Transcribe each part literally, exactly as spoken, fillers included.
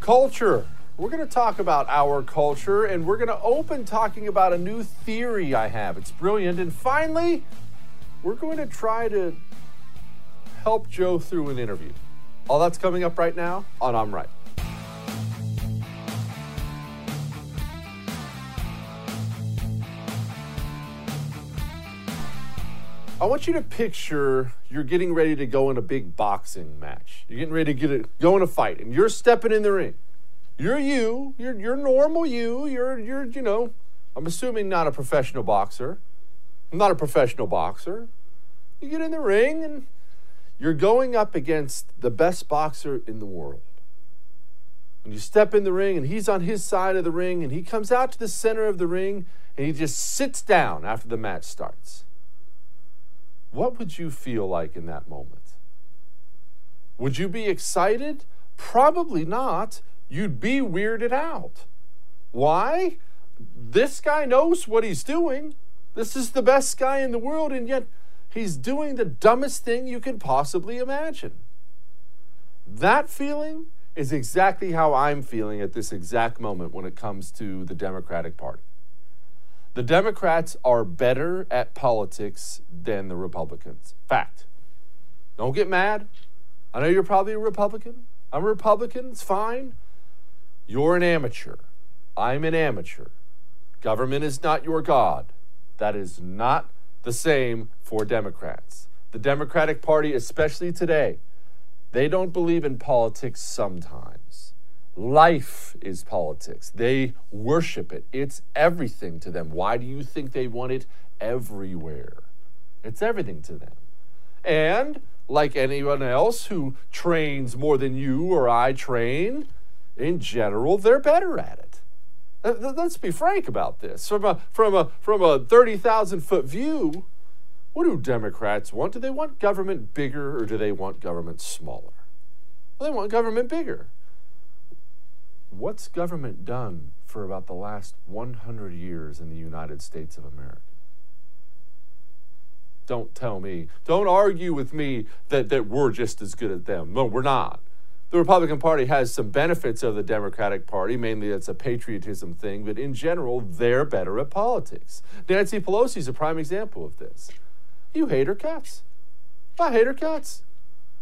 Culture. We're going to talk about our culture, and we're going to open talking about a new theory I have. It's brilliant. And finally, we're going to try to help Joe through an interview. All that's coming up right now on I'm Right. I want you to picture you're getting ready to go in a big boxing match. You're getting ready to get it, go in a fight, and you're stepping in the ring. You're you. You're you're normal you. You're you're you know. I'm assuming not a professional boxer. I'm not a professional boxer. You get in the ring and you're going up against the best boxer in the world. And you step in the ring and he's on his side of the ring and he comes out to the center of the ring and he just sits down after the match starts. What would you feel like in that moment? Would you be excited? Probably not. You'd be weirded out. Why? This guy knows what he's doing. This is the best guy in the world, and yet he's doing the dumbest thing you can possibly imagine. That feeling is exactly how I'm feeling at this exact moment when it comes to the Democratic Party. The Democrats are better at politics than the Republicans. Fact. Don't get mad. I know you're probably a Republican. I'm a Republican. It's fine. You're an amateur. I'm an amateur. Government is not your God. That is not the same for Democrats. The Democratic Party, especially today, they don't believe in politics sometimes. Life is politics. They worship it. It's everything to them. Why do you think they want it everywhere? It's everything to them. And like anyone else who trains more than you or I train, in general, they're better at it. Let's be frank about this. From a from a from a thirty thousand foot view, what do Democrats want? Do they want government bigger or do they want government smaller? Well, they want government bigger. What's government done for about the last one hundred years in the United States of America? Don't tell me, don't argue with me that, that we're just as good as them. No, we're not. The Republican Party has some benefits of the Democratic Party. Mainly it's a patriotism thing, but in general, they're better at politics. Nancy Pelosi is a prime example of this. You hate her guts. I hate her guts.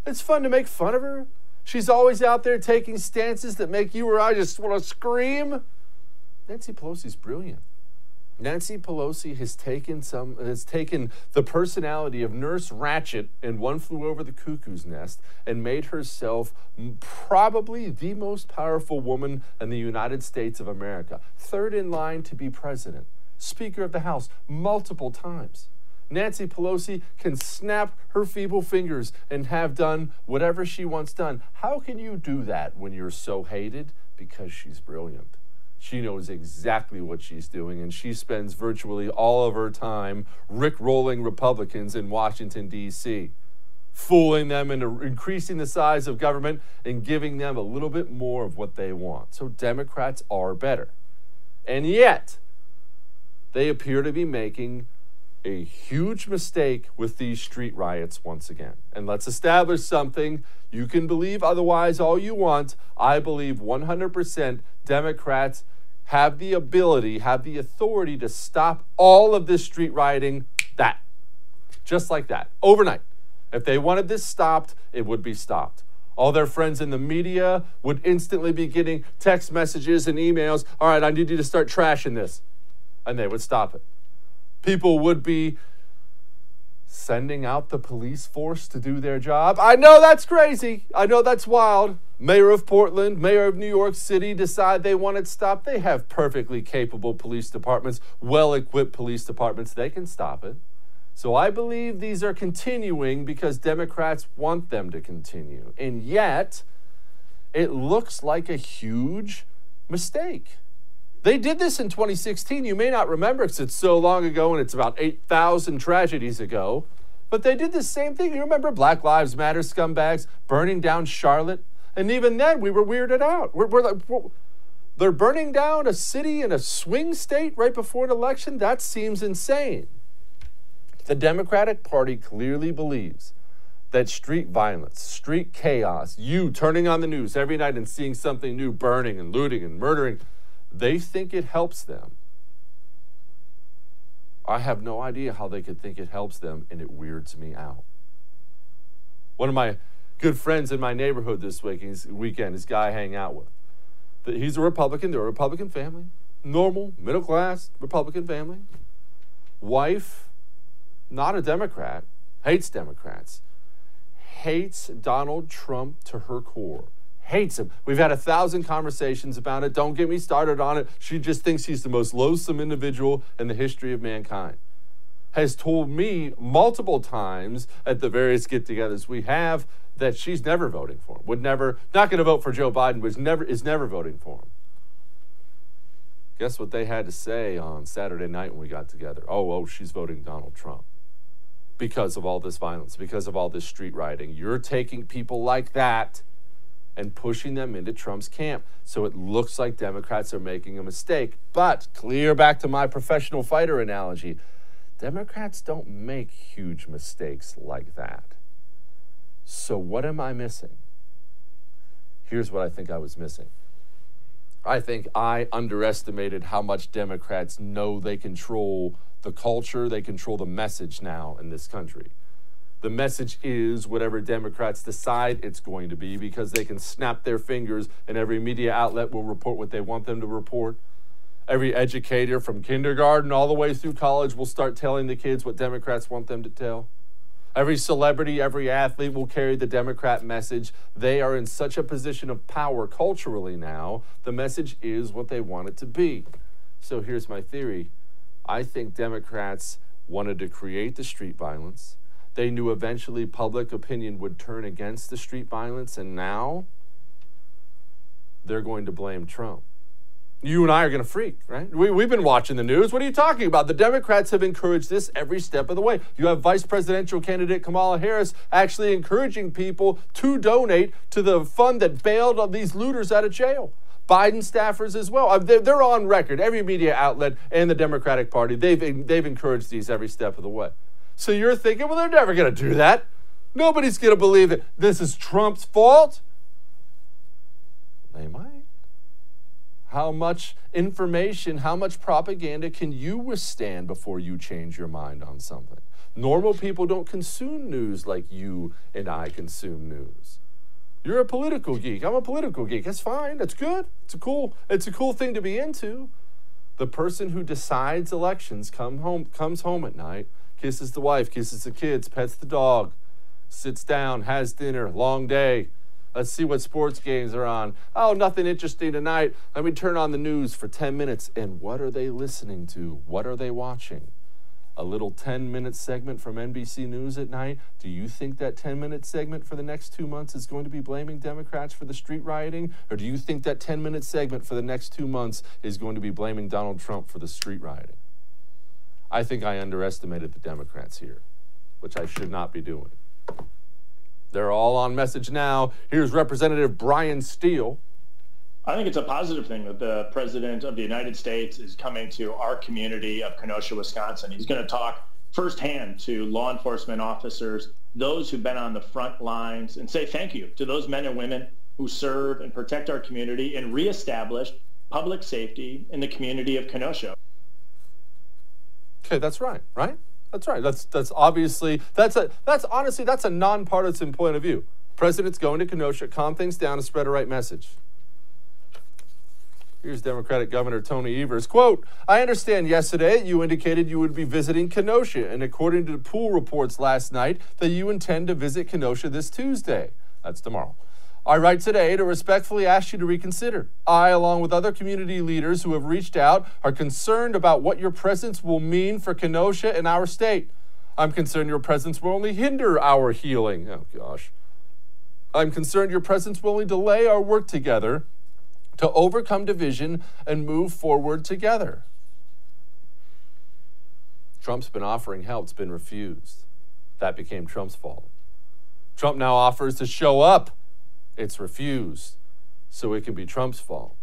It's fun to make fun of her. She's always out there taking stances that make you or I just want to scream. Nancy Pelosi's brilliant. Nancy Pelosi has taken some has taken the personality of Nurse Ratched in One Flew Over the Cuckoo's Nest and made herself probably the most powerful woman in the United States of America. Third in line to be president, Speaker of the House multiple times. Nancy Pelosi can snap her feeble fingers and have done whatever she wants done. How can you do that when you're so hated? Because she's brilliant. She knows exactly what she's doing, and she spends virtually all of her time rickrolling Republicans in Washington, D C, fooling them into increasing the size of government and giving them a little bit more of what they want. So Democrats are better. And yet, they appear to be making a huge mistake with these street riots once again. And let's establish something. You can believe otherwise all you want. I believe one hundred percent Democrats have the ability, have the authority to stop all of this street rioting, that, just like that, overnight. If they wanted this stopped, it would be stopped. All their friends in the media would instantly be getting text messages and emails, all right, I need you to start trashing this, and they would stop it. People would be sending out the police force to do their job. I know that's crazy. I know that's wild. Mayor of Portland, mayor of New York City decide they want it stopped. They have perfectly capable police departments, well-equipped police departments. They can stop it. So I believe these are continuing because Democrats want them to continue. And yet, it looks like a huge mistake. They did this in twenty sixteen. You may not remember because it's so long ago and it's about eight thousand tragedies ago. But they did the same thing. You remember Black Lives Matter scumbags burning down Charlotte? And even then, we were weirded out. We're, we're like, we're, they're burning down a city in a swing state right before an election? That seems insane. The Democratic Party clearly believes that street violence, street chaos, you turning on the news every night and seeing something new, burning and looting and murdering, they think it helps them. I have no idea how they could think it helps them, and it weirds me out. One of my good friends in my neighborhood this weekend, this guy I hang out with, he's a Republican. They're a Republican family, normal, middle-class Republican family. Wife, not a Democrat, hates Democrats, hates Donald Trump to her core. Hates him. We've had a thousand conversations about it. Don't get me started on it. She just thinks he's the most loathsome individual in the history of mankind. Has told me multiple times at the various get-togethers we have that she's never voting for him. Would never, not going to vote for Joe Biden, was never, is never voting for him. Guess what they had to say on Saturday night when we got together? Oh, oh, she's voting Donald Trump. Because of all this violence, because of all this street rioting. You're taking people like that and pushing them into Trump's camp. So it looks like Democrats are making a mistake. But clear back to my professional fighter analogy, Democrats don't make huge mistakes like that. So what am I missing? Here's what I think I was missing. I think I underestimated how much Democrats know they control the culture, they control the message now in this country. The message is whatever Democrats decide it's going to be because they can snap their fingers and every media outlet will report what they want them to report. every educator from kindergarten all the way through college will start telling the kids what Democrats want them to tell. Every celebrity, every athlete will carry the Democrat message. They are in such a position of power culturally now. The message is what they want it to be. So here's my theory. I think Democrats wanted to create the street violence. They knew eventually public opinion would turn against the street violence, and now they're going to blame Trump. You and I are going to freak, right? We, we've been watching the news. What are you talking about? The Democrats have encouraged this every step of the way. You have vice presidential candidate Kamala Harris actually encouraging people to donate to the fund that bailed on these looters out of jail. Biden staffers as well. They're on record. Every media outlet and the Democratic Party, they've, they've encouraged these every step of the way. So you're thinking, well, they're never going to do that. Nobody's going to believe it. This is Trump's fault. They might. How much information, how much propaganda can you withstand before you change your mind on something? Normal people don't consume news like you and I consume news. You're a political geek. I'm a political geek. That's fine. That's good. It's a cool, it's a cool thing to be into. The person who decides elections come home, comes home at night, kisses the wife, kisses the kids, pets the dog, sits down, has dinner, long day. Let's see what sports games are on. Oh, nothing interesting tonight. Let me turn on the news for ten minutes. And what are they listening to? What are they watching? A little ten-minute segment from N B C News at night? Do you think that ten-minute segment for the next two months is going to be blaming Democrats for the street rioting? Or do you think that ten-minute segment for the next two months is going to be blaming Donald Trump for the street rioting? I think I underestimated the Democrats here, which I should not be doing. They're all on message now. Here's Representative Brian Steele. I think it's a positive thing that the president of the United States is coming to our community of Kenosha, Wisconsin. He's going to talk firsthand to law enforcement officers, those who've been on the front lines, and say thank you to those men and women who serve and protect our community and reestablish public safety in the community of Kenosha. Okay, that's right, right? That's right. That's that's obviously that's a that's honestly that's a nonpartisan point of view. President's going to Kenosha, calm things down, and spread a right message. Here's Democratic Governor Tony Evers. Quote, I understand yesterday you indicated you would be visiting Kenosha, and according to the pool reports last night, that you intend to visit Kenosha this Tuesday. That's tomorrow. I write today to respectfully ask you to reconsider. I, along with other community leaders who have reached out, are concerned about what your presence will mean for Kenosha and our state. I'm concerned your presence will only hinder our healing. Oh, gosh. I'm concerned your presence will only delay our work together to overcome division and move forward together. Trump's been offering help. It's been refused. That became Trump's fault. Trump now offers to show up. It's refused, so it can be Trump's fault.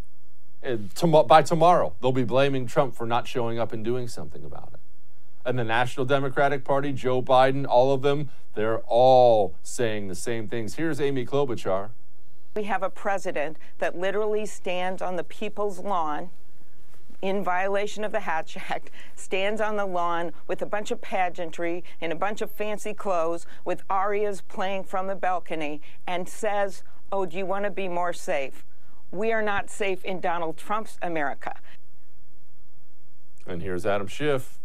And tom- by tomorrow, they'll be blaming Trump for not showing up and doing something about it. And the National Democratic Party, Joe Biden, all of them, they're all saying the same things. Here's Amy Klobuchar. We have a president that literally stands on the people's lawn in violation of the Hatch Act, stands on the lawn with a bunch of pageantry and a bunch of fancy clothes with arias playing from the balcony and says, oh, do you want to be more safe? We are not safe in Donald Trump's America. And here's Adam Schiff.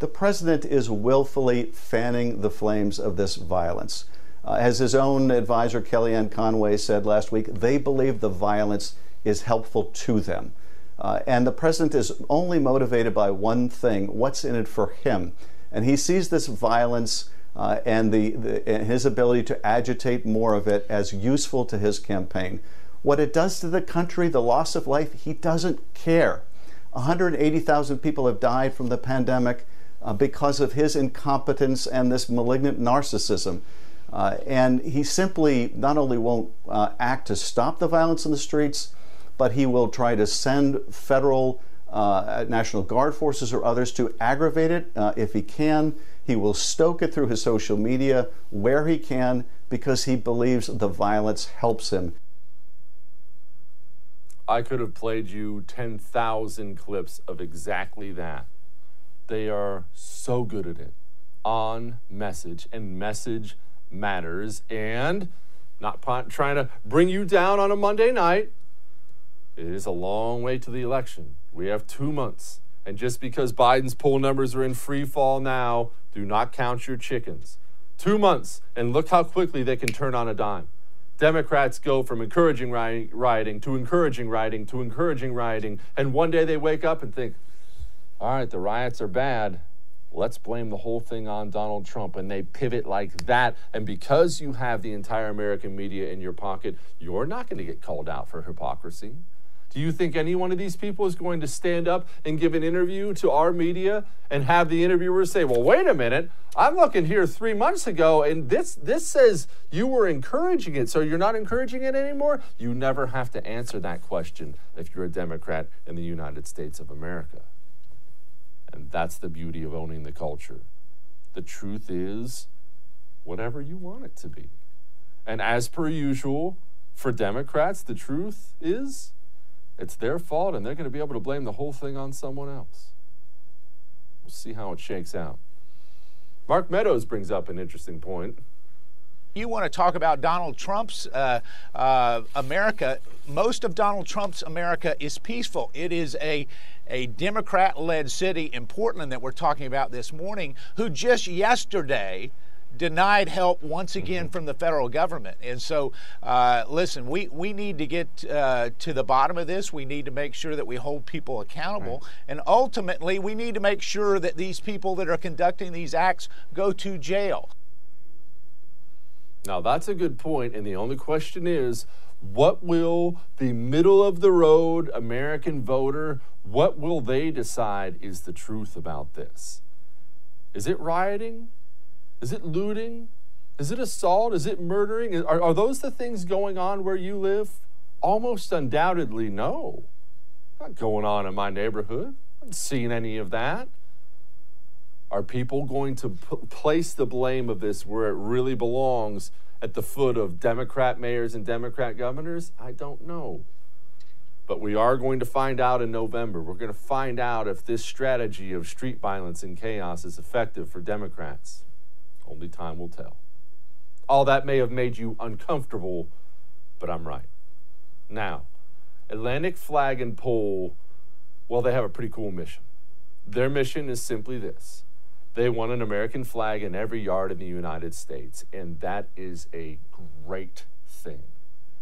The president is willfully fanning the flames of this violence. Uh, as his own advisor, Kellyanne Conway, said last week, they believe the violence is helpful to them. Uh, and the president is only motivated by one thing, what's in it for him. And he sees this violence uh, and, the, the, and his ability to agitate more of it as useful to his campaign. What it does to the country, the loss of life, he doesn't care. one hundred eighty thousand people have died from the pandemic uh, because of his incompetence and this malignant narcissism. Uh, and he simply not only won't uh, act to stop the violence in the streets, but he will try to send federal uh, National Guard forces or others to aggravate it uh, if he can. He will stoke it through his social media where he can because he believes the violence helps him. I could have played you ten thousand clips of exactly that. They are so good at it. On message, and message matters, and not trying to bring you down on a Monday night. It is a long way to the election. We have two months. And just because Biden's poll numbers are in free fall now, do not count your chickens. Two months, and look how quickly they can turn on a dime. Democrats go from encouraging rioting to encouraging rioting to encouraging rioting, and one day they wake up and think, all right, the riots are bad. Let's blame the whole thing on Donald Trump. And they pivot like that. And because you have the entire American media in your pocket, you're not going to get called out for hypocrisy. Do you think any one of these people is going to stand up and give an interview to our media and have the interviewer say, well, wait a minute, I'm looking here three months ago and this, this says you were encouraging it, so you're not encouraging it anymore? You never have to answer that question if you're a Democrat in the United States of America. And that's the beauty of owning the culture. The truth is whatever you want it to be. And as per usual, for Democrats, the truth is it's their fault, and they're going to be able to blame the whole thing on someone else. We'll see how it shakes out. Mark Meadows brings up an interesting point. You want to talk about Donald Trump's uh, uh, America. Most of Donald Trump's America is peaceful. It is a a Democrat-led city in Portland that we're talking about this morning, who just yesterday denied help once again mm-hmm. from the federal government. And so, uh, listen, we, we need to get uh, to the bottom of this. We need to make sure that we hold people accountable. Right. And ultimately, we need to make sure that these people that are conducting these acts go to jail. Now, that's a good point. And the only question is, what will the middle-of-the-road American voter, what will they decide is the truth about this? Is it rioting? Is it looting? Is it assault? Is it murdering? Are, are those the things going on where you live? Almost undoubtedly, no. Not going on in my neighborhood. I haven't seen any of that. Are people going to p- place the blame of this where it really belongs, at the foot of Democrat mayors and Democrat governors? I don't know. But we are going to find out in November. We're going to find out if this strategy of street violence and chaos is effective for Democrats. Only time will tell. All that may have made you uncomfortable, but I'm right. Now, Atlantic Flag and Pole, well, they have a pretty cool mission. Their mission is simply this. They want an American flag in every yard in the United States, and that is a great thing.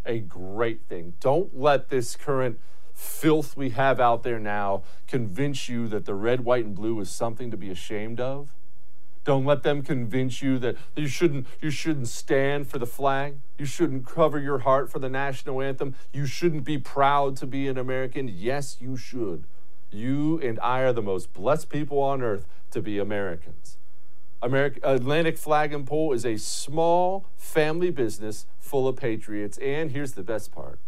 A great thing. Don't let this current filth we have out there now convince you that the red, white, and blue is something to be ashamed of. Don't let them convince you that you shouldn't, you shouldn't stand for the flag. You shouldn't cover your heart for the national anthem. You shouldn't be proud to be an American. Yes, you should. You and I are the most blessed people on earth to be Americans. America, Atlantic Flag and Pole is a small family business full of patriots. And here's the best part.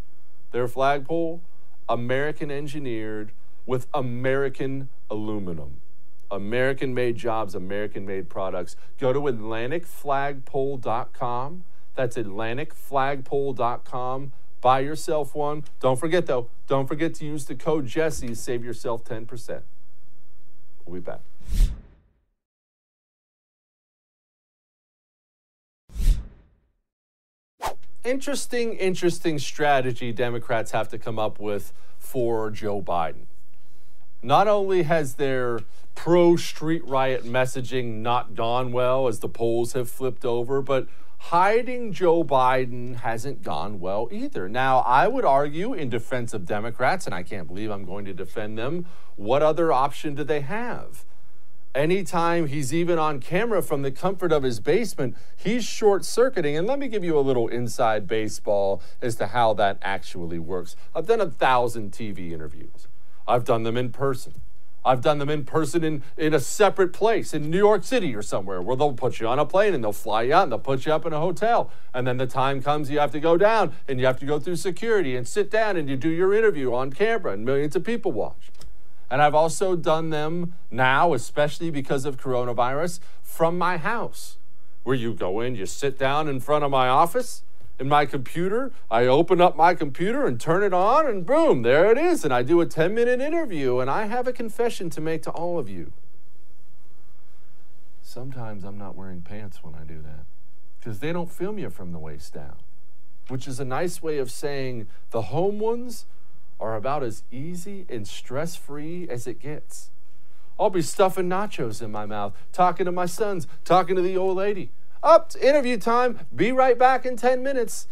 Their flagpole, American engineered with American aluminum. American-made jobs, American-made products. Go to Atlantic Flagpole dot com. That's Atlantic Flagpole dot com. Buy yourself one. Don't forget, though, don't forget to use the code Jesse. Save yourself ten percent. We'll be back. Interesting, interesting strategy Democrats have to come up with for Joe Biden. Not only has their pro-street riot messaging not gone well as the polls have flipped over, but hiding Joe Biden hasn't gone well either. Now, I would argue in defense of Democrats, and I can't believe I'm going to defend them, what other option do they have? Anytime he's even on camera from the comfort of his basement, he's short-circuiting. And let me give you a little inside baseball as to how that actually works. I've done a thousand T V interviews. I've done them in person. I've done them in person in, in a separate place, in New York City or somewhere, where they'll put you on a plane and they'll fly you out and they'll put you up in a hotel. And then the time comes you have to go down and you have to go through security and sit down and you do your interview on camera and millions of people watch. And I've also done them now, especially because of coronavirus, from my house, where you go in, you sit down in front of my office, in my computer, I open up my computer and turn it on and boom, there it is. And I do a ten minute interview and I have a confession to make to all of you. Sometimes I'm not wearing pants when I do that because they don't film you from the waist down, which is a nice way of saying the home ones are about as easy and stress-free as it gets. I'll be stuffing nachos in my mouth, talking to my sons, talking to the old lady. Up to interview time, be right back in ten minutes.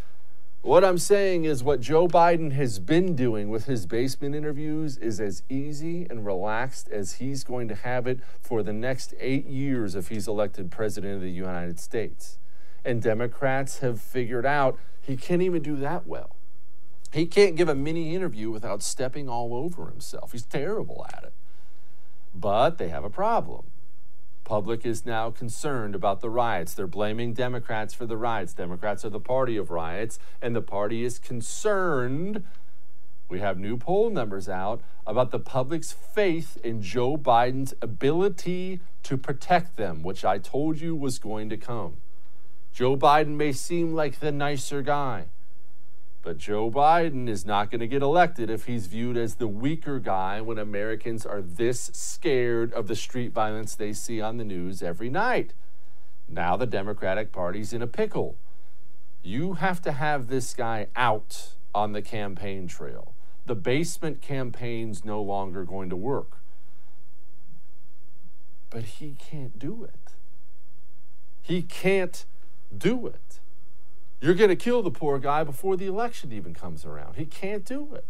What I'm saying is what Joe Biden has been doing with his basement interviews is as easy and relaxed as he's going to have it for the next eight years if he's elected president of the United States. And Democrats have figured out he can't even do that well. He can't give a mini interview without stepping all over himself. He's terrible at it. But they have a problem. Public is now concerned about the riots. They're blaming Democrats for the riots. Democrats are the party of riots, and the party is concerned. We have new poll numbers out about the public's faith in Joe Biden's ability to protect them, which I told you was going to come. Joe Biden may seem like the nicer guy, but Joe Biden is not going to get elected if he's viewed as the weaker guy when Americans are this scared of the street violence they see on the news every night. Now the Democratic Party's in a pickle. You have to have this guy out on the campaign trail. The basement campaign's no longer going to work. But he can't do it. He can't do it. You're going to kill the poor guy before the election even comes around. He can't do it.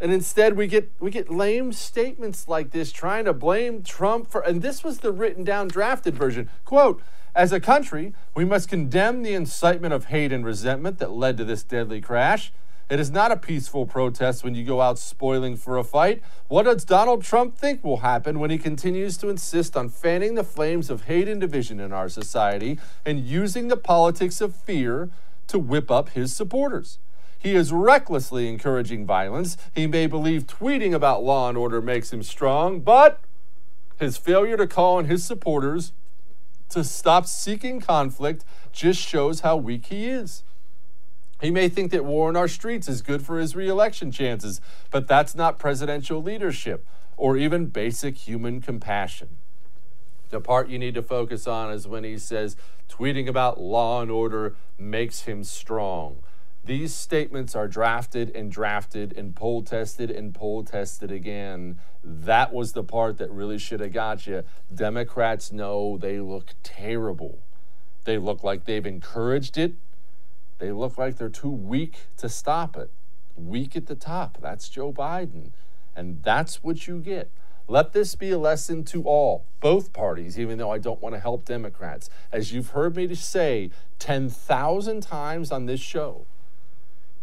And instead we get we get lame statements like this trying to blame Trump for, and this was the written down drafted version. Quote, as a country, we must condemn the incitement of hate and resentment that led to this deadly crash. It is not a peaceful protest when you go out spoiling for a fight. What does Donald Trump think will happen when he continues to insist on fanning the flames of hate and division in our society and using the politics of fear to whip up his supporters? He is recklessly encouraging violence. He may believe tweeting about law and order makes him strong, but his failure to call on his supporters to stop seeking conflict just shows how weak he is. He may think that war in our streets is good for his re-election chances, but that's not presidential leadership or even basic human compassion. The part you need to focus on is when he says tweeting about law and order makes him strong. These statements are drafted and drafted and poll tested and poll tested again. That was the part that really should have got you. Democrats know they look terrible. They look like they've encouraged it. They look like they're too weak to stop it. Weak at the top. That's Joe Biden. And that's what you get. Let this be a lesson to all, both parties, even though I don't want to help Democrats. As you've heard me say ten thousand times on this show,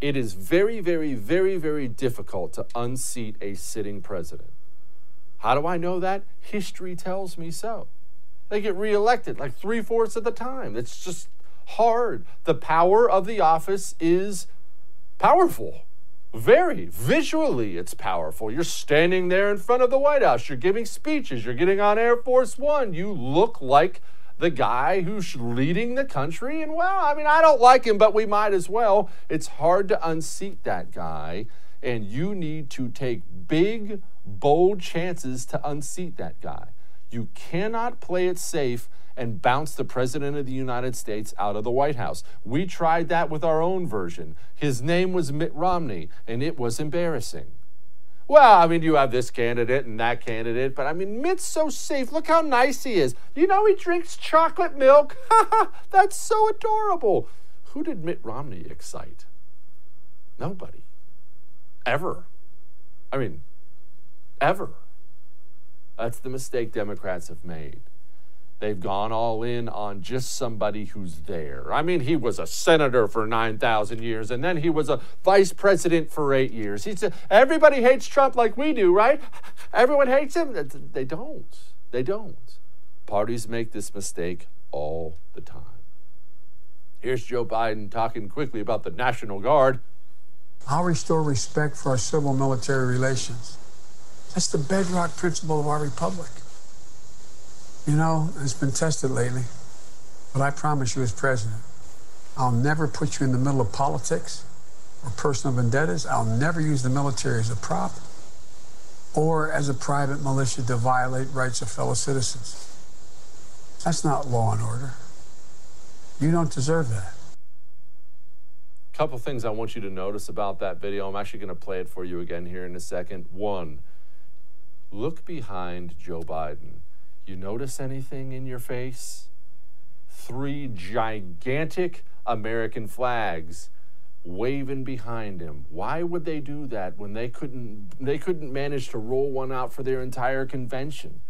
it is very, very, very, very difficult to unseat a sitting president. How do I know that? History tells me so. They get reelected like three-fourths of the time. It's just hard. The power of the office is powerful. Very. Visually, it's powerful. You're standing there in front of the White House. You're giving speeches. You're getting on Air Force One. You look like the guy who's leading the country. And, well, I mean, I don't like him, but we might as well. It's hard to unseat that guy, and you need to take big, bold chances to unseat that guy. You cannot play it safe and bounce the President of the United States out of the White House. We tried that with our own version. His name was Mitt Romney, and it was embarrassing. Well, I mean, you have this candidate and that candidate, but I mean, Mitt's so safe. Look how nice he is. You know, he drinks chocolate milk. That's so adorable. Who did Mitt Romney excite? Nobody. Ever. I mean, ever. That's the mistake Democrats have made. They've gone all in on just somebody who's there. I mean, he was a senator for nine thousand years, and then he was a vice president for eight years. He said, everybody hates Trump like we do, right? Everyone hates him. They don't. They don't. Parties make this mistake all the time. Here's Joe Biden talking quickly about the National Guard. I'll restore respect for our civil-military relations. That's the bedrock principle of our republic. You know, it's been tested lately, but I promise you as president, I'll never put you in the middle of politics or personal vendettas. I'll never use the military as a prop or as a private militia to violate rights of fellow citizens. That's not law and order. You don't deserve that. Couple things I want you to notice about that video. I'm actually going to play it for you again here in a second. One, look behind Joe Biden. You notice anything in your face? Three gigantic American flags waving behind him. Why would they do that when they couldn't they couldn't manage to roll one out for their entire convention?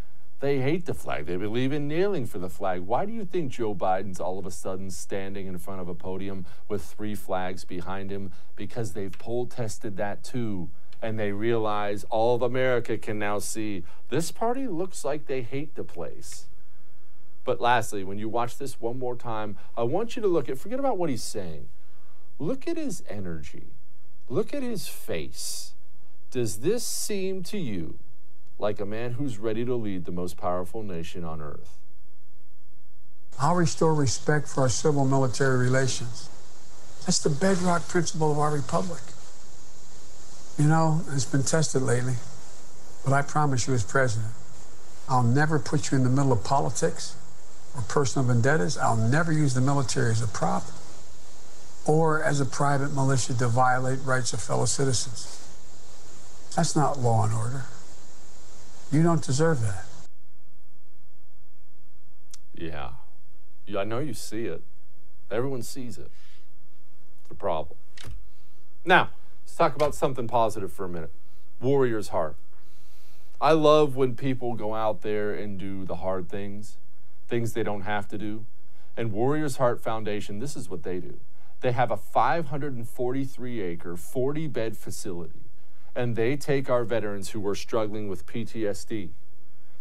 They hate the flag. They believe in kneeling for the flag. Why do you think Joe Biden's all of a sudden standing in front of a podium with three flags behind him? Because they've poll tested that too, and they realize all of America can now see this party looks like they hate the place. But lastly, when you watch this one more time, I want you to look at, forget about what he's saying. Look at his energy. Look at his face. Does this seem to you like a man who's ready to lead the most powerful nation on earth? I'll restore respect for our civil military relations. That's the bedrock principle of our republic. You know, it's been tested lately, but I promise you as president, I'll never put you in the middle of politics or personal vendettas. I'll never use the military as a prop or as a private militia to violate rights of fellow citizens. That's not law and order. You don't deserve that. Yeah. yeah. I know you see it. Everyone sees it. It's a problem. Now, let's talk about something positive for a minute. Warrior's Heart. I love when people go out there and do the hard things, things they don't have to do. And Warrior's Heart Foundation, this is what they do. They have a five hundred forty-three acre, forty bed facility. And they take our veterans who are struggling with P T S D.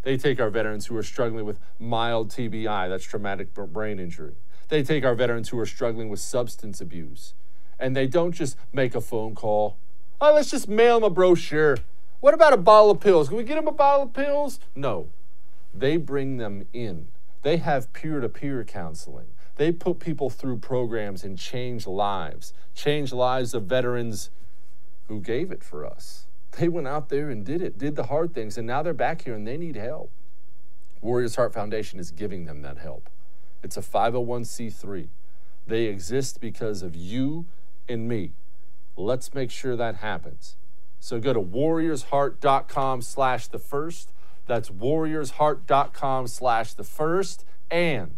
They take our veterans who are struggling with mild T B I, that's traumatic brain injury. They take our veterans who are struggling with substance abuse. And they don't just make a phone call. Oh, let's just mail them a brochure. What about a bottle of pills? Can we get them a bottle of pills? No. They bring them in. They have peer-to-peer counseling. They put people through programs and change lives. Change lives of veterans who gave it for us. They went out there and did it, did the hard things, and now they're back here and they need help. Warrior's Heart Foundation is giving them that help. It's a five oh one c three. They exist because of you and me. Let's make sure that happens. So go to warriors heart dot com slash the first. That's warriors heart dot com slash the first. And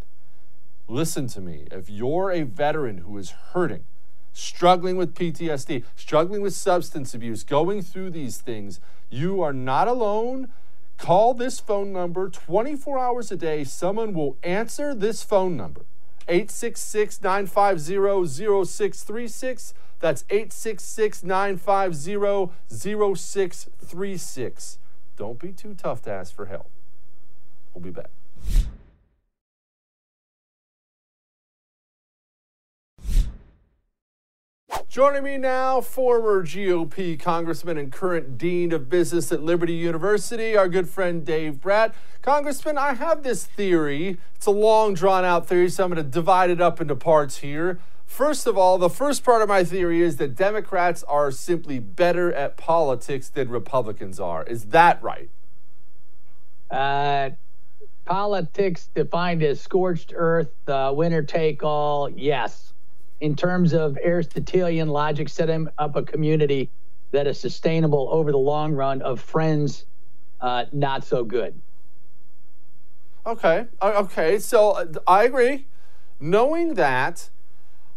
listen to me, if you're a veteran who is hurting, struggling with P T S D, struggling with substance abuse, going through these things, you are not alone. Call this phone number twenty-four hours a day. Someone will answer this phone number, eight six six, nine five zero, zero six three six. That's eight six six, nine five zero, zero six three six. Don't be too tough to ask for help. We'll be back. Joining me now, former G O P Congressman and current Dean of Business at Liberty University, our good friend Dave Bratt. Congressman, I have this theory. It's a long, drawn-out theory, so I'm going to divide it up into parts here. First of all, the first part of my theory is that Democrats are simply better at politics than Republicans are. Is that right? Uh, politics defined as scorched earth, uh, winner-take-all, yes. In terms of Aristotelian logic, setting up a community that is sustainable over the long run of friends, uh, not so good. Okay, okay, so I agree. Knowing that,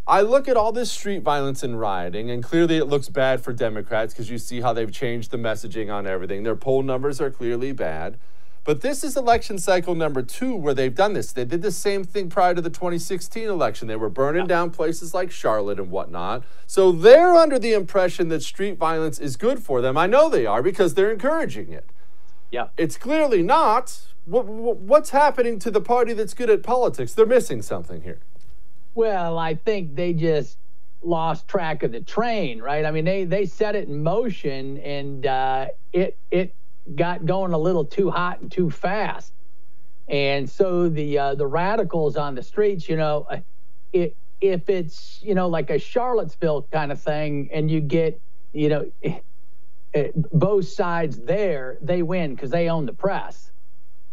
I look at all this street violence and rioting, and clearly it looks bad for Democrats because you see how they've changed the messaging on everything. Their poll numbers are clearly bad. But this is election cycle number two where they've done this. They did the same thing prior to the twenty sixteen election. They were burning down places like Charlotte and whatnot. So they're under the impression that street violence is good for them. I know they are because they're encouraging it. Yeah. It's clearly not. What's happening to the party that's good at politics? They're missing something here. Well, I think they just lost track of the train, right? I mean, they, they set it in motion, and uh, it it... got going a little too hot and too fast, and so the uh, the radicals on the streets, you know, it, if it's you know like a Charlottesville kind of thing, and you get you know it, it, both sides there, they win because they own the press.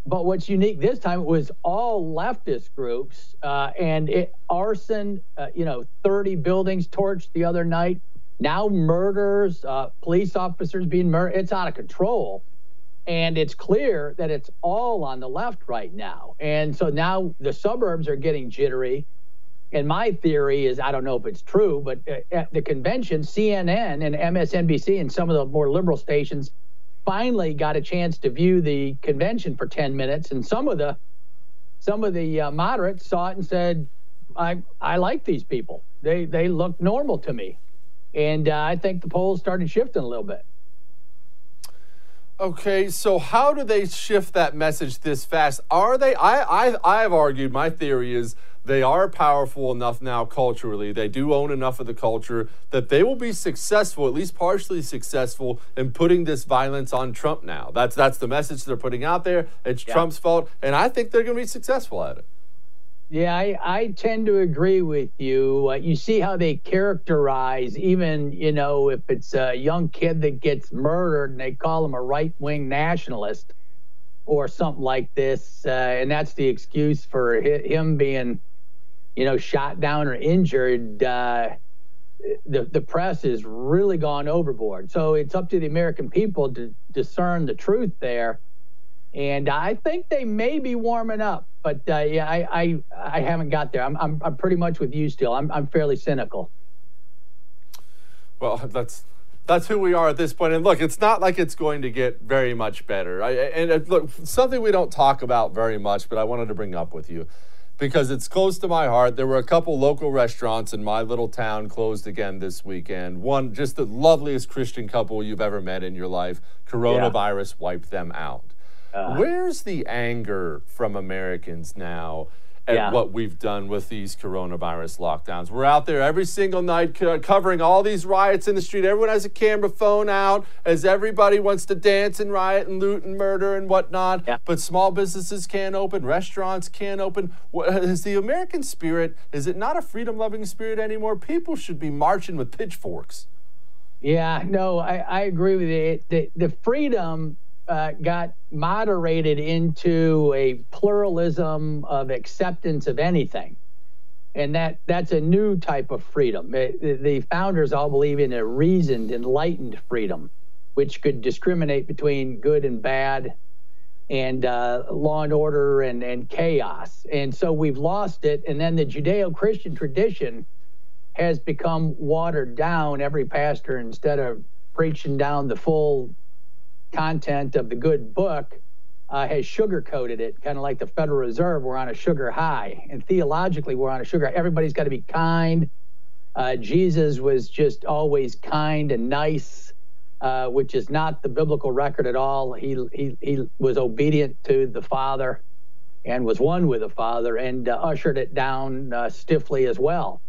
But what's unique this time was all leftist groups, uh, and it, arson, uh, you know, thirty buildings torched the other night. Now murders, uh, police officers being murdered. It's out of control. And it's clear that it's all on the left right now. And so now the suburbs are getting jittery. And my theory is, I don't know if it's true, but at the convention, C N N and M S N B C and some of the more liberal stations finally got a chance to view the convention for ten minutes. And some of the some of the uh, moderates saw it and said, I I like these people. They, they look normal to me. And uh, I think the polls started shifting a little bit. Okay, so how do they shift that message this fast? Are they, I, I, I've argued, my theory is they are powerful enough now culturally, they do own enough of the culture, that they will be successful, at least partially successful, in putting this violence on Trump now. That's, that's the message they're putting out there. It's yeah. Trump's fault, and I think they're going to be successful at it. Yeah, I, I tend to agree with you. Uh, you see how they characterize, even, you know, if it's a young kid that gets murdered and they call him a right-wing nationalist or something like this, uh, and that's the excuse for him being, you know, shot down or injured, uh, the, the press has really gone overboard. So it's up to the American people to discern the truth there. And I think they may be warming up. But uh, yeah, I, I I haven't got there. I'm I'm I'm pretty much with you still. I'm I'm fairly cynical. Well, that's that's who we are at this point. And look, it's not like it's going to get very much better. I, and it, look, something we don't talk about very much, but I wanted to bring up with you because it's close to my heart. There were a couple local restaurants in my little town closed again this weekend. One, just the loveliest Christian couple you've ever met in your life. Coronavirus yeah. wiped them out. Uh, Where's the anger from Americans now at yeah. what we've done with these coronavirus lockdowns? We're out there every single night co- covering all these riots in the street. Everyone has a camera phone out as everybody wants to dance and riot and loot and murder and whatnot. Yeah. But small businesses can't open. Restaurants can't open. What, is the American spirit, is it not a freedom-loving spirit anymore? People should be marching with pitchforks. Yeah, no, I, I agree with you. The, the freedom... Uh, got moderated into a pluralism of acceptance of anything. And that that's a new type of freedom. It, the, the founders all believe in a reasoned, enlightened freedom, which could discriminate between good and bad and uh, law and order and, and chaos. And so we've lost it. And then the Judeo-Christian tradition has become watered down. Every pastor, instead of preaching down the full content of the good book, uh, has sugar-coated it, kind of like the Federal Reserve. We're on a sugar high, and theologically we're on a sugar high. Everybody's got to be kind. Uh, Jesus was just always kind and nice, uh, which is not the biblical record at all. He, he, he was obedient to the Father and was one with the Father and uh, ushered it down uh, stiffly as well.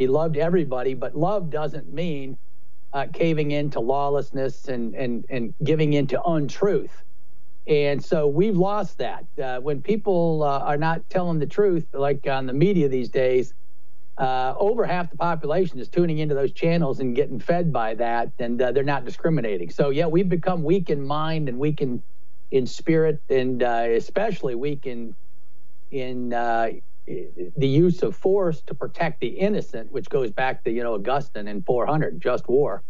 He loved everybody, but love doesn't mean Uh, caving into lawlessness and, and, and giving into untruth. And so we've lost that. Uh, when people uh, are not telling the truth, like on the media these days, uh, over half the population is tuning into those channels and getting fed by that, and uh, they're not discriminating. So yeah, we've become weak in mind and weak in, in spirit, and uh, especially weak in, in uh, the use of force to protect the innocent, which goes back to, you know, Augustine in four hundred, just war.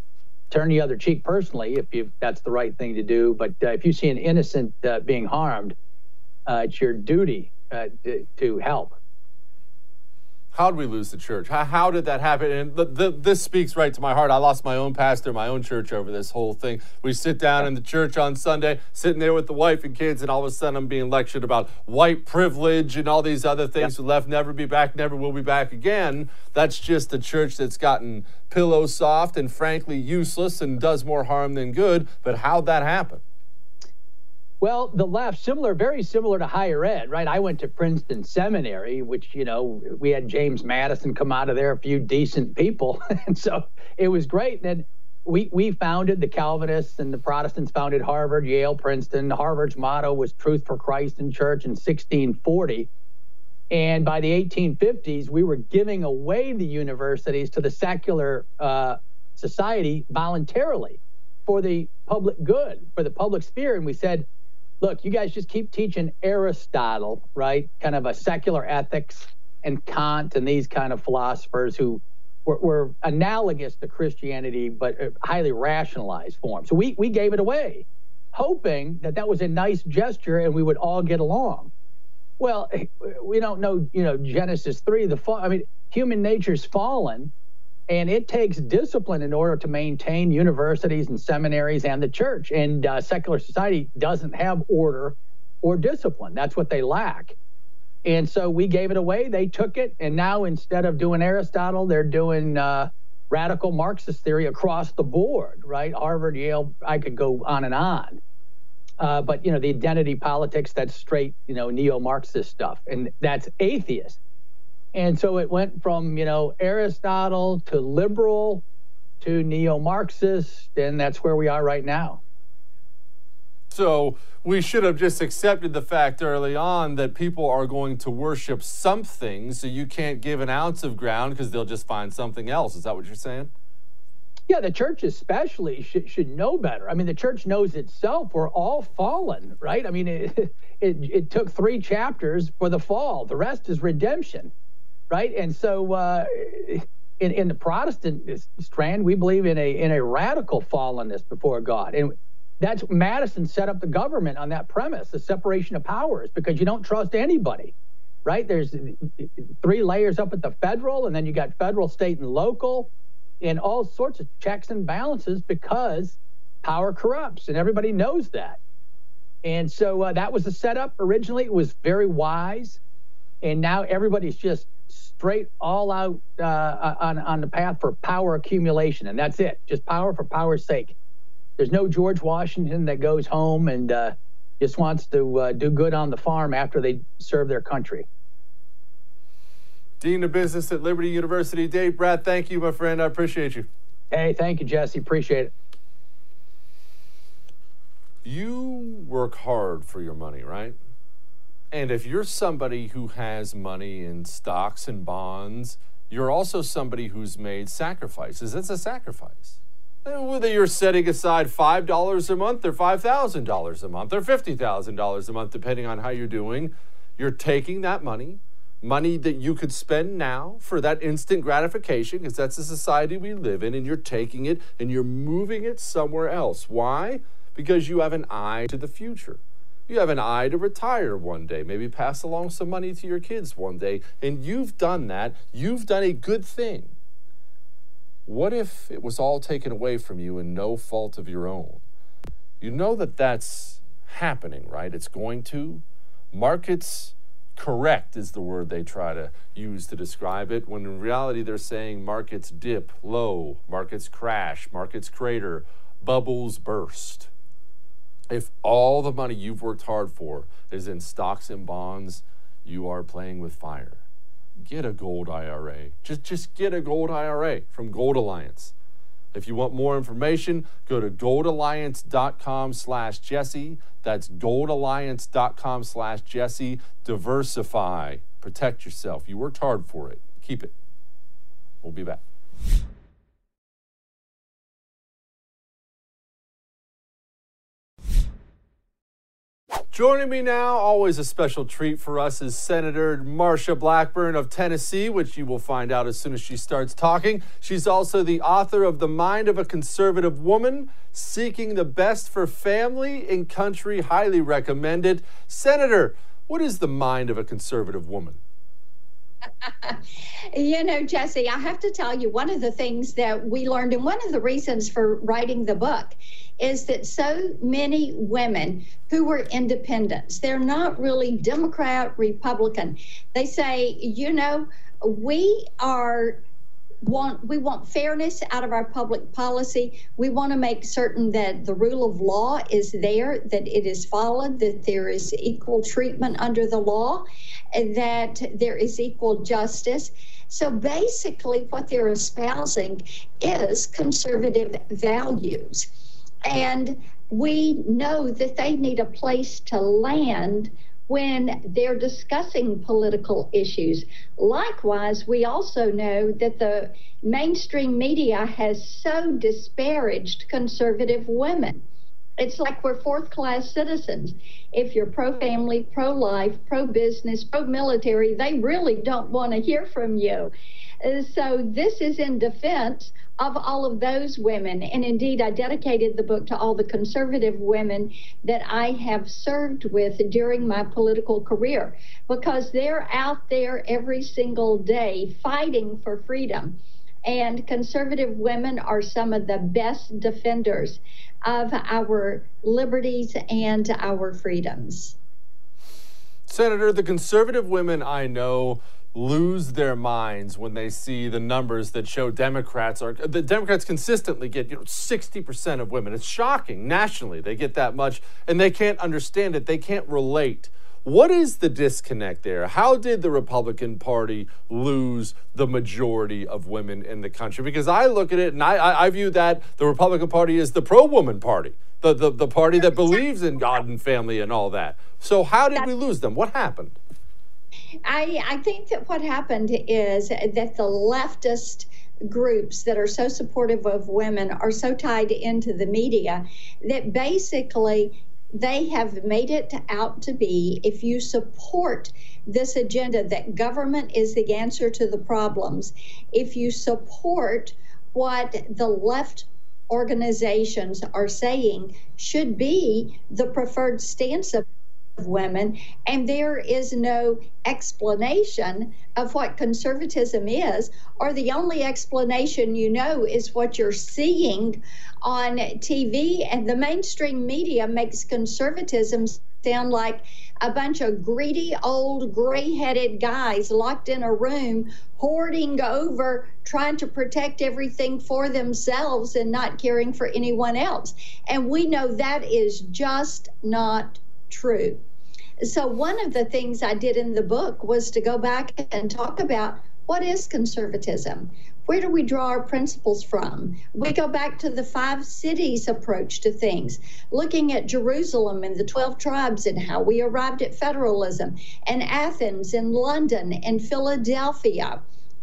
Turn the other cheek personally if you that's the right thing to do. But uh, if you see an innocent uh, being harmed, uh, it's your duty uh, to, to help. How did we lose the church? How, how did that happen? And the, the, this speaks right to my heart. I lost my own pastor, my own church over this whole thing. We sit down in the church on Sunday, sitting there with the wife and kids, and all of a sudden I'm being lectured about white privilege and all these other things. Yep. The left never be back, never will be back again. That's just a church that's gotten pillow soft and frankly useless and does more harm than good. But how'd that happen? Well, the left, similar, very similar to higher ed, right? I went to Princeton Seminary, which, you know, we had James Madison come out of there, a few decent people. And so it was great. And then we, we founded, the Calvinists and the Protestants founded Harvard, Yale, Princeton. Harvard's motto was Truth for Christ and Church in sixteen forty. And by the eighteen fifties, we were giving away the universities to the secular uh, society voluntarily for the public good, for the public sphere. And we said, look, you guys just keep teaching Aristotle, right? Kind of a secular ethics and Kant and these kind of philosophers who were, were analogous to Christianity, but highly rationalized form. So we, we gave it away, hoping that that was a nice gesture and we would all get along. Well, we don't know, you know, Genesis three, the fall. I mean, human nature's fallen, and it takes discipline in order to maintain universities and seminaries and the church. And uh, secular society doesn't have order or discipline. That's what they lack. And so we gave it away. They took it. And now instead of doing Aristotle, they're doing uh, radical Marxist theory across the board, right? Harvard, Yale, I could go on and on. Uh, but, you know, the identity politics, that's straight, you know, neo-Marxist stuff. And that's atheist. And so it went from, you know, Aristotle to liberal to neo-Marxist. And that's where we are right now. So we should have just accepted the fact early on that people are going to worship something. So you can't give an ounce of ground because they'll just find something else. Is that what you're saying? Yeah, the church especially should, should know better. I mean, the church knows itself. We're all fallen, right? I mean, it, it it took three chapters for the fall. The rest is redemption, right? And so uh, in, in the Protestant strand, we believe in a in a radical fallenness before God. And that's Madison set up the government on that premise, the separation of powers, because you don't trust anybody, right? There's three layers up at the federal, and then you got federal, state, and local, and all sorts of checks and balances because power corrupts, and everybody knows that. And so uh, that was the setup originally. It was very wise, and now everybody's just straight all out uh, on, on the path for power accumulation, and that's it, just power for power's sake. There's no George Washington that goes home and uh, just wants to uh, do good on the farm after they serve their country. Dean of Business at Liberty University, Dave Bratt, thank you, my friend. I appreciate you. Hey, thank you, Jesse. Appreciate it. You work hard for your money, right? And if you're somebody who has money in stocks and bonds, you're also somebody who's made sacrifices. It's a sacrifice. Whether you're setting aside five dollars a month or five thousand dollars a month or fifty thousand dollars a month, depending on how you're doing, you're taking that money, money that you could spend now for that instant gratification, because that's the society we live in, and you're taking it and you're moving it somewhere else. Why? Because you have an eye to the future. You have an eye to retire one day, maybe pass along some money to your kids one day, and you've done that. You've done a good thing. What if it was all taken away from you and no fault of your own? You know that that's happening, right? It's going to. Markets correct is the word they try to use to describe it, when in reality they're saying markets dip low, markets crash, markets crater, bubbles burst. If all the money you've worked hard for is in stocks and bonds, you are playing with fire. Get a gold I R A. Just, just get a gold I R A from Gold Alliance. If you want more information, go to goldalliance.com slash Jesse. That's goldalliance.com slash Jesse. Diversify. Protect yourself. You worked hard for it. Keep it. We'll be back. Joining me now, always a special treat for us, is Senator Marsha Blackburn of Tennessee, which you will find out as soon as she starts talking. She's also the author of The Mind of a Conservative Woman, Seeking the Best for Family and Country. Highly recommended. Senator, what is the mind of a conservative woman? You know, Jesse, I have to tell you, one of the things that we learned, and one of the reasons for writing the book, is that so many women who were independents, they're not really Democrat, Republican. They say, you know, we are want we want fairness out of our public policy. We want to make certain that the rule of law is there, that it is followed, that there is equal treatment under the law, and that there is equal justice. So basically what they're espousing is conservative values. And we know that they need a place to land when they're discussing political issues. Likewise, we also know that the mainstream media has so disparaged conservative women. It's like we're fourth-class citizens. If you're pro-family, pro-life, pro-business, pro-military, they really don't want to hear from you. Uh, so this is in defense of all of those women. And indeed, I dedicated the book to all the conservative women that I have served with during my political career, because they're out there every single day fighting for freedom. And conservative women are some of the best defenders of our liberties and our freedoms. Senator, the conservative women I know lose their minds when they see the numbers that show Democrats are, the Democrats consistently get, you know, sixty percent of women. It's shocking nationally. They get that much and they can't understand it. They can't relate. What is the disconnect there? How did the Republican Party lose the majority of women in the country? Because I look at it and I, I, I view that the Republican Party is the pro-woman party, the, the, the party that believes in God and family and all that. So how did we lose them? What happened? I, I think that what happened is that the leftist groups that are so supportive of women are so tied into the media that basically they have made it out to be, if you support this agenda that government is the answer to the problems, if you support what the left organizations are saying should be the preferred stance of women, and there is no explanation of what conservatism is, or the only explanation you know is what you're seeing on T V, and the mainstream media makes conservatism sound like a bunch of greedy old gray-headed guys locked in a room hoarding over, trying to protect everything for themselves and not caring for anyone else. And we know that is just not true. So one of the things I did in the book was to go back and talk about what is conservatism? Where do we draw our principles from? We go back to the five cities approach to things, looking at Jerusalem and the twelve tribes and how we arrived at federalism, and Athens and London and Philadelphia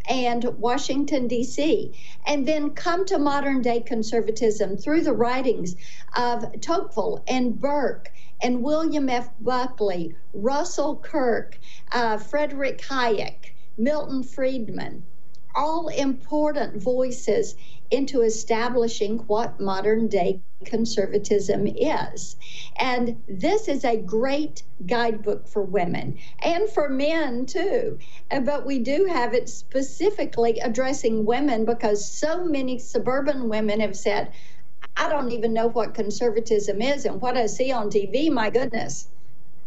and Washington, D C, and then come to modern day conservatism through the writings of Tocqueville and Burke and William F. Buckley, Russell Kirk, uh, Frederick Hayek, Milton Friedman, all important voices into establishing what modern day conservatism is. And this is a great guidebook for women and for men too. But we do have it specifically addressing women because so many suburban women have said, I don't even know what conservatism is, and what I see on T V, my goodness,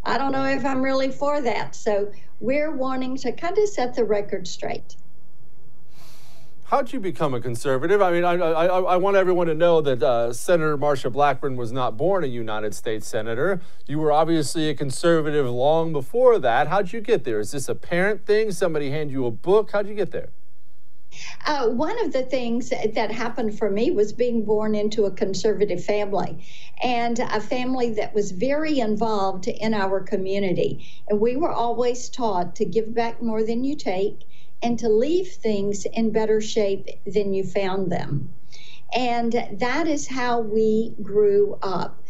I don't know if I'm really for that. So we're wanting to kind of set the record straight. How'd you become a conservative? I mean, I, I, I want everyone to know that uh, Senator Marsha Blackburn was not born a United States senator. You were obviously a conservative long before that. How'd you get there? Is this a parent thing? Somebody hand you a book? How'd you get there? Uh, one of the things that happened for me was being born into a conservative family, and a family that was very involved in our community. And we were always taught to give back more than you take and to leave things in better shape than you found them. And that is how we grew up,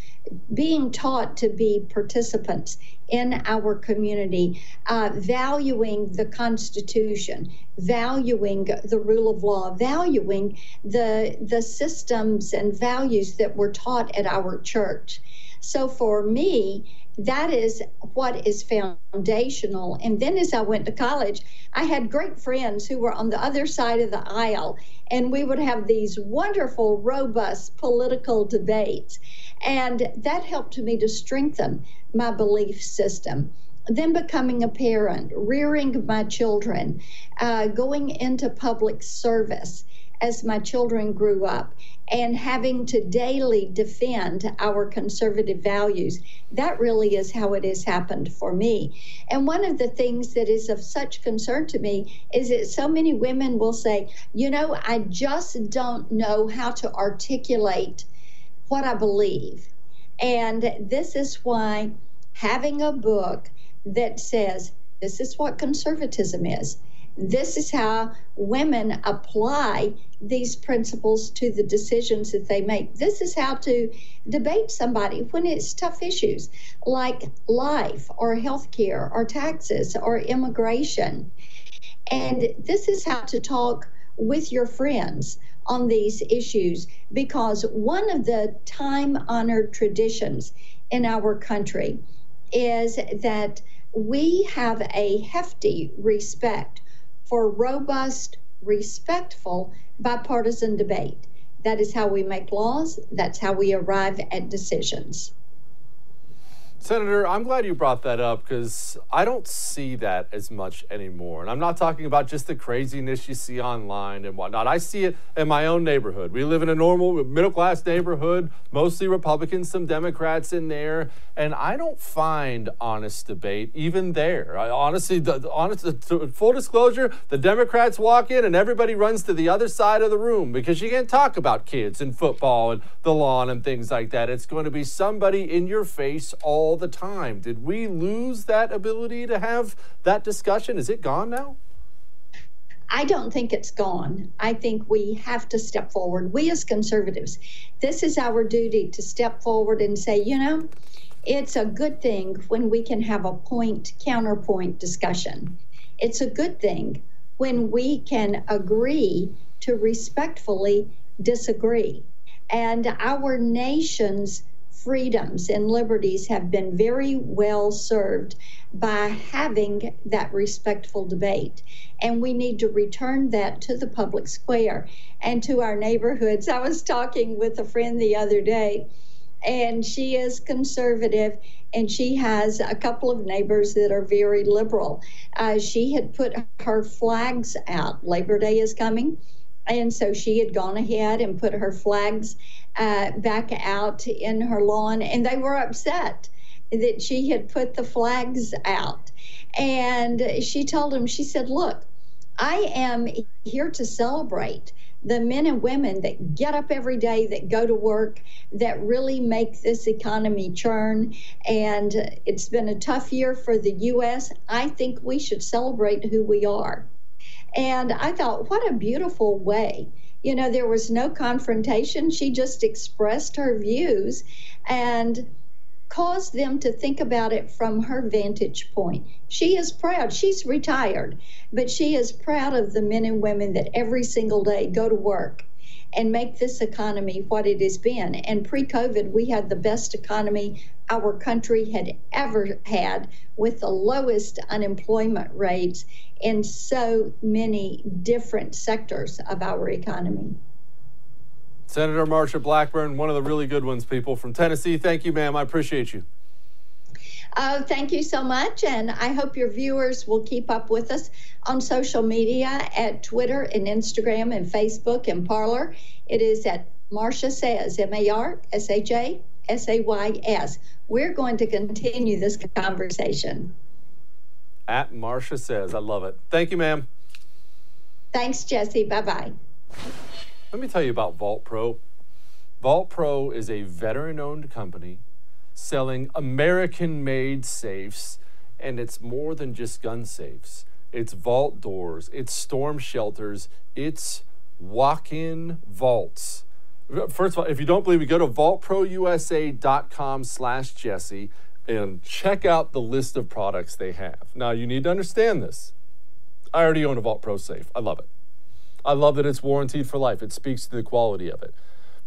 being taught to be participants in our community, uh, valuing the Constitution, valuing the rule of law, valuing the, the systems and values that were taught at our church. So for me, that is what is foundational. And then as I went to college, I had great friends who were on the other side of the aisle, and we would have these wonderful, robust political debates. And that helped me to strengthen my belief system. Then becoming a parent, rearing my children, uh, going into public service as my children grew up, and having to daily defend our conservative values. That really is how it has happened for me. And one of the things that is of such concern to me is that so many women will say, you know, I just don't know how to articulate what I believe. And this is why having a book that says, this is what conservatism is. This is how women apply these principles to the decisions that they make. This is how to debate somebody when it's tough issues like life or healthcare or taxes or immigration. And this is how to talk with your friends on these issues, because one of the time-honored traditions in our country is that we have a hefty respect for robust, respectful, bipartisan debate. That is how we make laws. That's how we arrive at decisions. Senator, I'm glad you brought that up, because I don't see that as much anymore. And I'm not talking about just the craziness you see online and whatnot. I see it in my own neighborhood. We live in a normal middle-class neighborhood, mostly Republicans, some Democrats in there. And I don't find honest debate even there. I, honestly, the, the, honest, the, full disclosure, the Democrats walk in and everybody runs to the other side of the room, because you can't talk about kids and football and the lawn and things like that. It's going to be somebody in your face all all the time. Did we lose that ability to have that discussion? Is it gone now? I don't think it's gone. I think we have to step forward. We as conservatives, this is our duty to step forward and say, you know, it's a good thing when we can have a point counterpoint discussion. It's a good thing when we can agree to respectfully disagree. And our nation's freedoms and liberties have been very well served by having that respectful debate. And we need to return that to the public square and to our neighborhoods. I was talking with a friend the other day, and she is conservative, and she has a couple of neighbors that are very liberal. Uh, she had put her flags out. Labor Day is coming. And so she had gone ahead and put her flags uh, back out in her lawn, and they were upset that she had put the flags out. And she told them, she said, look, I am here to celebrate the men and women that get up every day, that go to work, that really make this economy churn. And it's been a tough year for the U S I think we should celebrate who we are. And I thought, what a beautiful way. You know, there was no confrontation. She just expressed her views and caused them to think about it from her vantage point. She is proud. She's retired, but she is proud of the men and women that every single day go to work and make this economy what it has been. And pre-COVID, we had the best economy our country had ever had, with the lowest unemployment rates in so many different sectors of our economy. Senator Marsha Blackburn, one of the really good ones, people from Tennessee. Thank you, ma'am. I appreciate you. Oh, thank you so much. And I hope your viewers will keep up with us on social media at Twitter and Instagram and Facebook and Parler. It is at Marsha Says, M A R S H A S A Y S. We're going to continue this conversation. At Marsha Says. I love it. Thank you, ma'am. Thanks, Jesse. Bye-bye. Let me tell you about Vault Pro. Vault Pro is a veteran-owned company selling American-made safes, and it's more than just gun safes. It's vault doors, it's storm shelters, it's walk-in vaults. First of all, if you don't believe me, go to vault pro U S A dot com slash Jesse and check out the list of products they have. Now, you need to understand this. I already own a Vault Pro safe. I love it. I love that it's warranted for life. It speaks to the quality of it.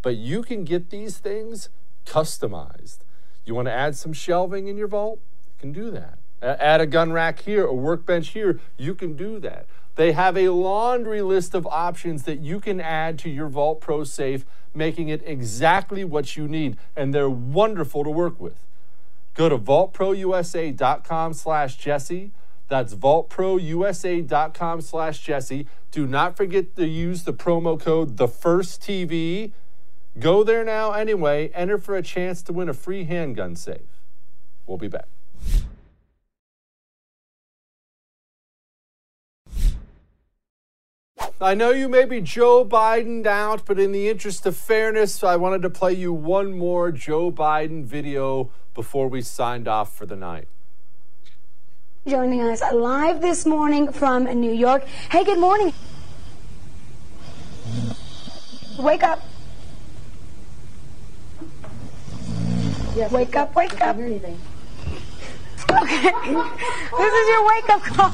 But you can get these things customized. You want to add some shelving in your vault? You can do that. Add a gun rack here, a workbench here. You can do that. They have a laundry list of options that you can add to your Vault Pro safe, making it exactly what you need. And they're wonderful to work with. Go to vault pro U S A dot com slash Jesse. That's vault pro U S A dot com slash Jesse. Do not forget to use the promo code the first T V. Go there now anyway. Enter for a chance to win a free handgun safe. We'll be back. I know you may be Joe Biden out, but in the interest of fairness, I wanted to play you one more Joe Biden video before we signed off for the night. Joining us live this morning from New York. Hey, good morning. Wake up. Yes, wake up, wake up. I didn't hear anything. Okay. This is your wake-up call.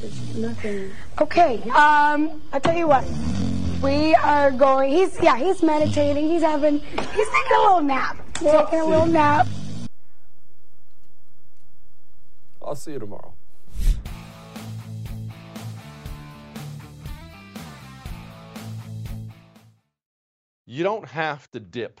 There's nothing. Okay. Um, I'll tell you what. We are going. He's, yeah, he's meditating. He's having, he's taking a little nap. He's well, taking a little you. nap. I'll see you tomorrow. You don't have to dip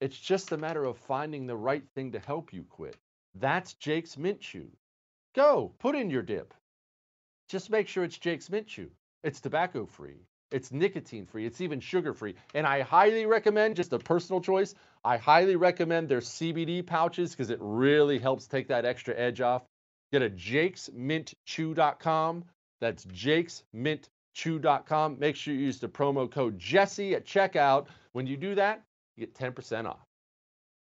It's just a matter of finding the right thing to help you quit. That's Jake's Mint Chew. Go, put in your dip. Just make sure it's Jake's Mint Chew. It's tobacco-free. It's nicotine-free. It's even sugar-free. And I highly recommend, just a personal choice, I highly recommend their C B D pouches because it really helps take that extra edge off. Get a jakes mint chew dot com. That's jakes mint chew dot com. Make sure you use the promo code Jesse at checkout. When you do that, you get ten percent off.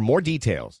more details.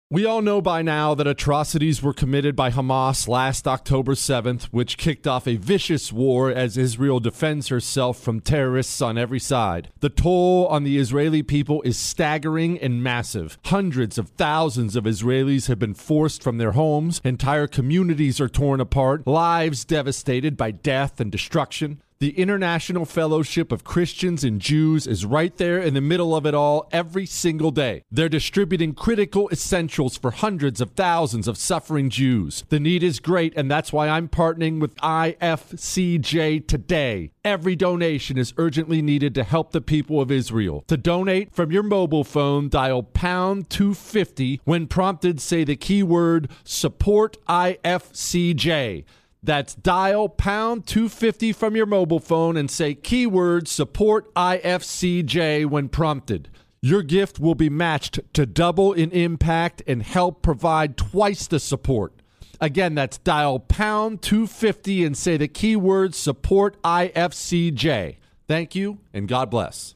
We all know by now that atrocities were committed by Hamas last October seventh, which kicked off a vicious war as Israel defends herself from terrorists on every side. The toll on the Israeli people is staggering and massive. Hundreds of thousands of Israelis have been forced from their homes. Entire communities are torn apart. Lives devastated by death and destruction. The International Fellowship of Christians and Jews is right there in the middle of it all every single day. They're distributing critical essentials for hundreds of thousands of suffering Jews. The need is great, and that's why I'm partnering with I F C J today. Every donation is urgently needed to help the people of Israel. To donate from your mobile phone, dial pound two fifty. When prompted, say the keyword support I F C J. That's dial pound two fifty from your mobile phone and say keyword support I F C J when prompted. Your gift will be matched to double in impact and help provide twice the support. Again, that's dial pound two fifty and say the keyword support I F C J. Thank you and God bless.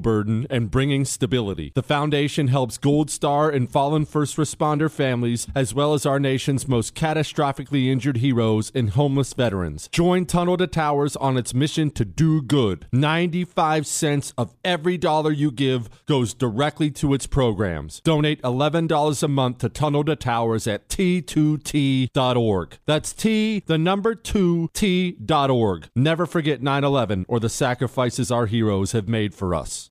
burden and bringing stability. The foundation helps Gold Star and fallen first responder families, as well as our nation's most catastrophically injured heroes and homeless veterans. Join Tunnel to Towers on its mission to do good. ninety-five cents of every dollar you give goes directly to its programs. Donate eleven dollars a month to Tunnel to Towers at T two T dot org. That's T, the number two, T dot org. Never forget nine eleven or the sacrifices our heroes have made for us.